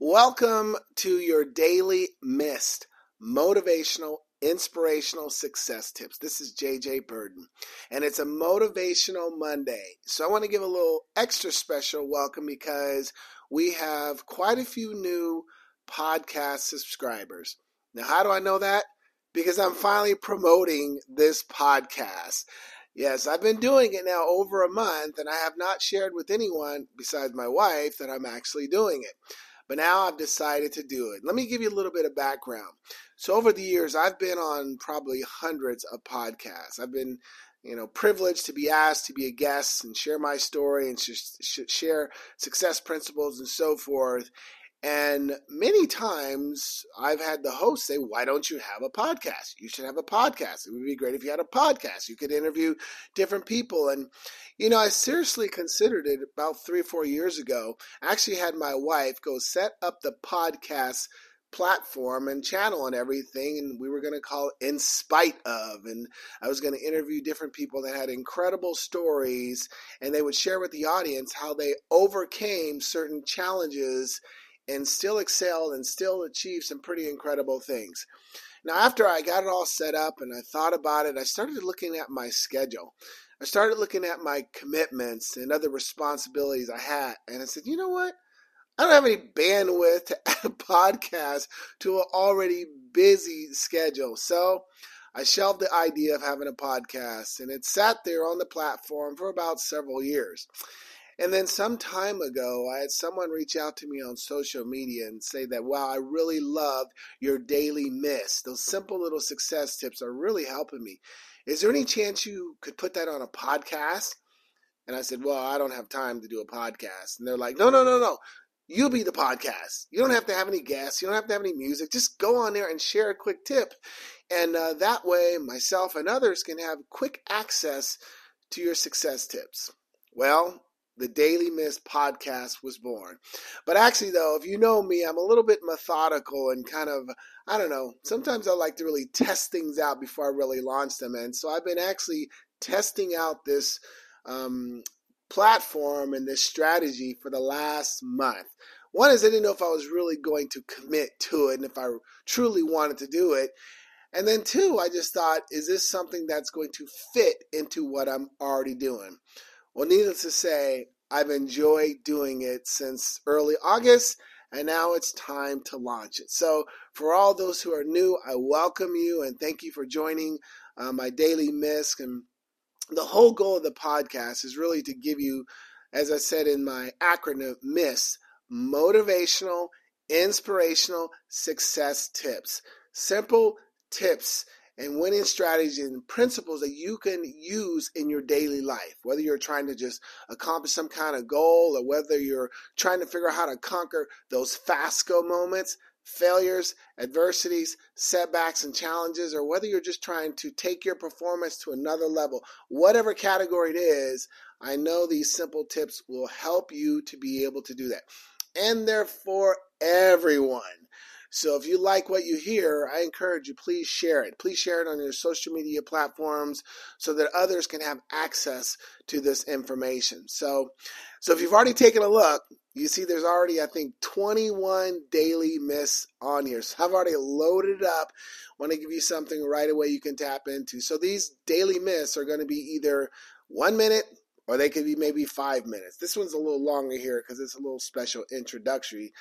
Welcome to your Daily Miss Motivational, Inspirational Success Tips. This is JJ Burden, and it's a Motivational Monday. So I want to give a little extra special welcome because we have quite a few new podcast subscribers. Now, how do I know that? Because I'm finally promoting this podcast. Yes, I've been doing it now over a month, and I have not shared with anyone besides my wife that I'm actually doing it. But now I've decided to do it. Let me give you a little bit of background. So over the years, I've been on probably hundreds of podcasts. I've been, privileged to be asked to be a guest and share my story and share success principles and so forth. And many times I've had the host say, why don't you have a podcast? You should have a podcast. It would be great if you had a podcast. You could interview different people. And, I seriously considered it about 3 or 4 years ago. I actually had my wife go set up the podcast platform and channel and everything, and we were going to call it In Spite Of, and I was going to interview different people that had incredible stories, and they would share with the audience how they overcame certain challenges and still excelled and still achieved some pretty incredible things. Now, after I got it all set up and I thought about it, I started looking at my schedule. I started looking at my commitments and other responsibilities I had, and I said, you know what? I don't have any bandwidth to add a podcast to an already busy schedule. So I shelved the idea of having a podcast, and it sat there on the platform for about several years. And then some time ago, I had someone reach out to me on social media and say that, wow, I really loved your Daily Miss. Those simple little success tips are really helping me. Is there any chance you could put that on a podcast? And I said, well, I don't have time to do a podcast. And they're like, no. You be the podcast. You don't have to have any guests. You don't have to have any music. Just go on there and share a quick tip. And that way, myself and others can have quick access to your success tips. Well, the Daily Miss podcast was born. But actually, though, if you know me, I'm a little bit methodical and kind of, sometimes I like to really test things out before I really launch them. And so I've been actually testing out this platform and this strategy for the last month. One is I didn't know if I was really going to commit to it and if I truly wanted to do it. And then two, I just thought, is this something that's going to fit into what I'm already doing? Well, needless to say, I've enjoyed doing it since early August, and now it's time to launch it. So for all those who are new, I welcome you and thank you for joining my Daily MISC. And the whole goal of the podcast is really to give you, as I said in my acronym, MISC, Motivational, Inspirational Success Tips. Simple tips and winning strategies and principles that you can use in your daily life, whether you're trying to just accomplish some kind of goal or whether you're trying to figure out how to conquer those FASCO moments, failures, adversities, setbacks, and challenges, or whether you're just trying to take your performance to another level. Whatever category it is, I know these simple tips will help you to be able to do that. And they're for everyone. So if you like what you hear, I encourage you, please share it. Please share it on your social media platforms so that others can have access to this information. So if you've already taken a look, you see there's already, I think, 21 Daily Miss on here. So I've already loaded it up. Want to give you something right away you can tap into. So these Daily Miss are going to be either 1 minute or they could be maybe 5 minutes. This one's a little longer here because it's a little special introductory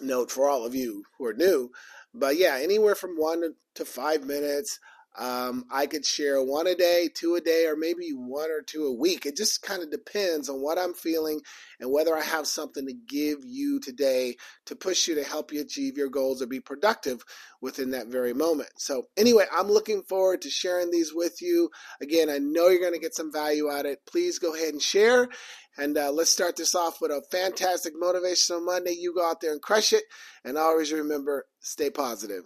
note for all of you who are new. But yeah, anywhere from 1 to 5 minutes. I could share 1 a day, 2 a day, or maybe 1 or 2 a week. It just kind of depends on what I'm feeling and whether I have something to give you today to push you to help you achieve your goals or be productive within that very moment. So anyway, I'm looking forward to sharing these with you. Again, I know you're going to get some value out of it. Please go ahead and share. And let's start this off with a fantastic Motivational Monday. You go out there and crush it. And always remember, stay positive.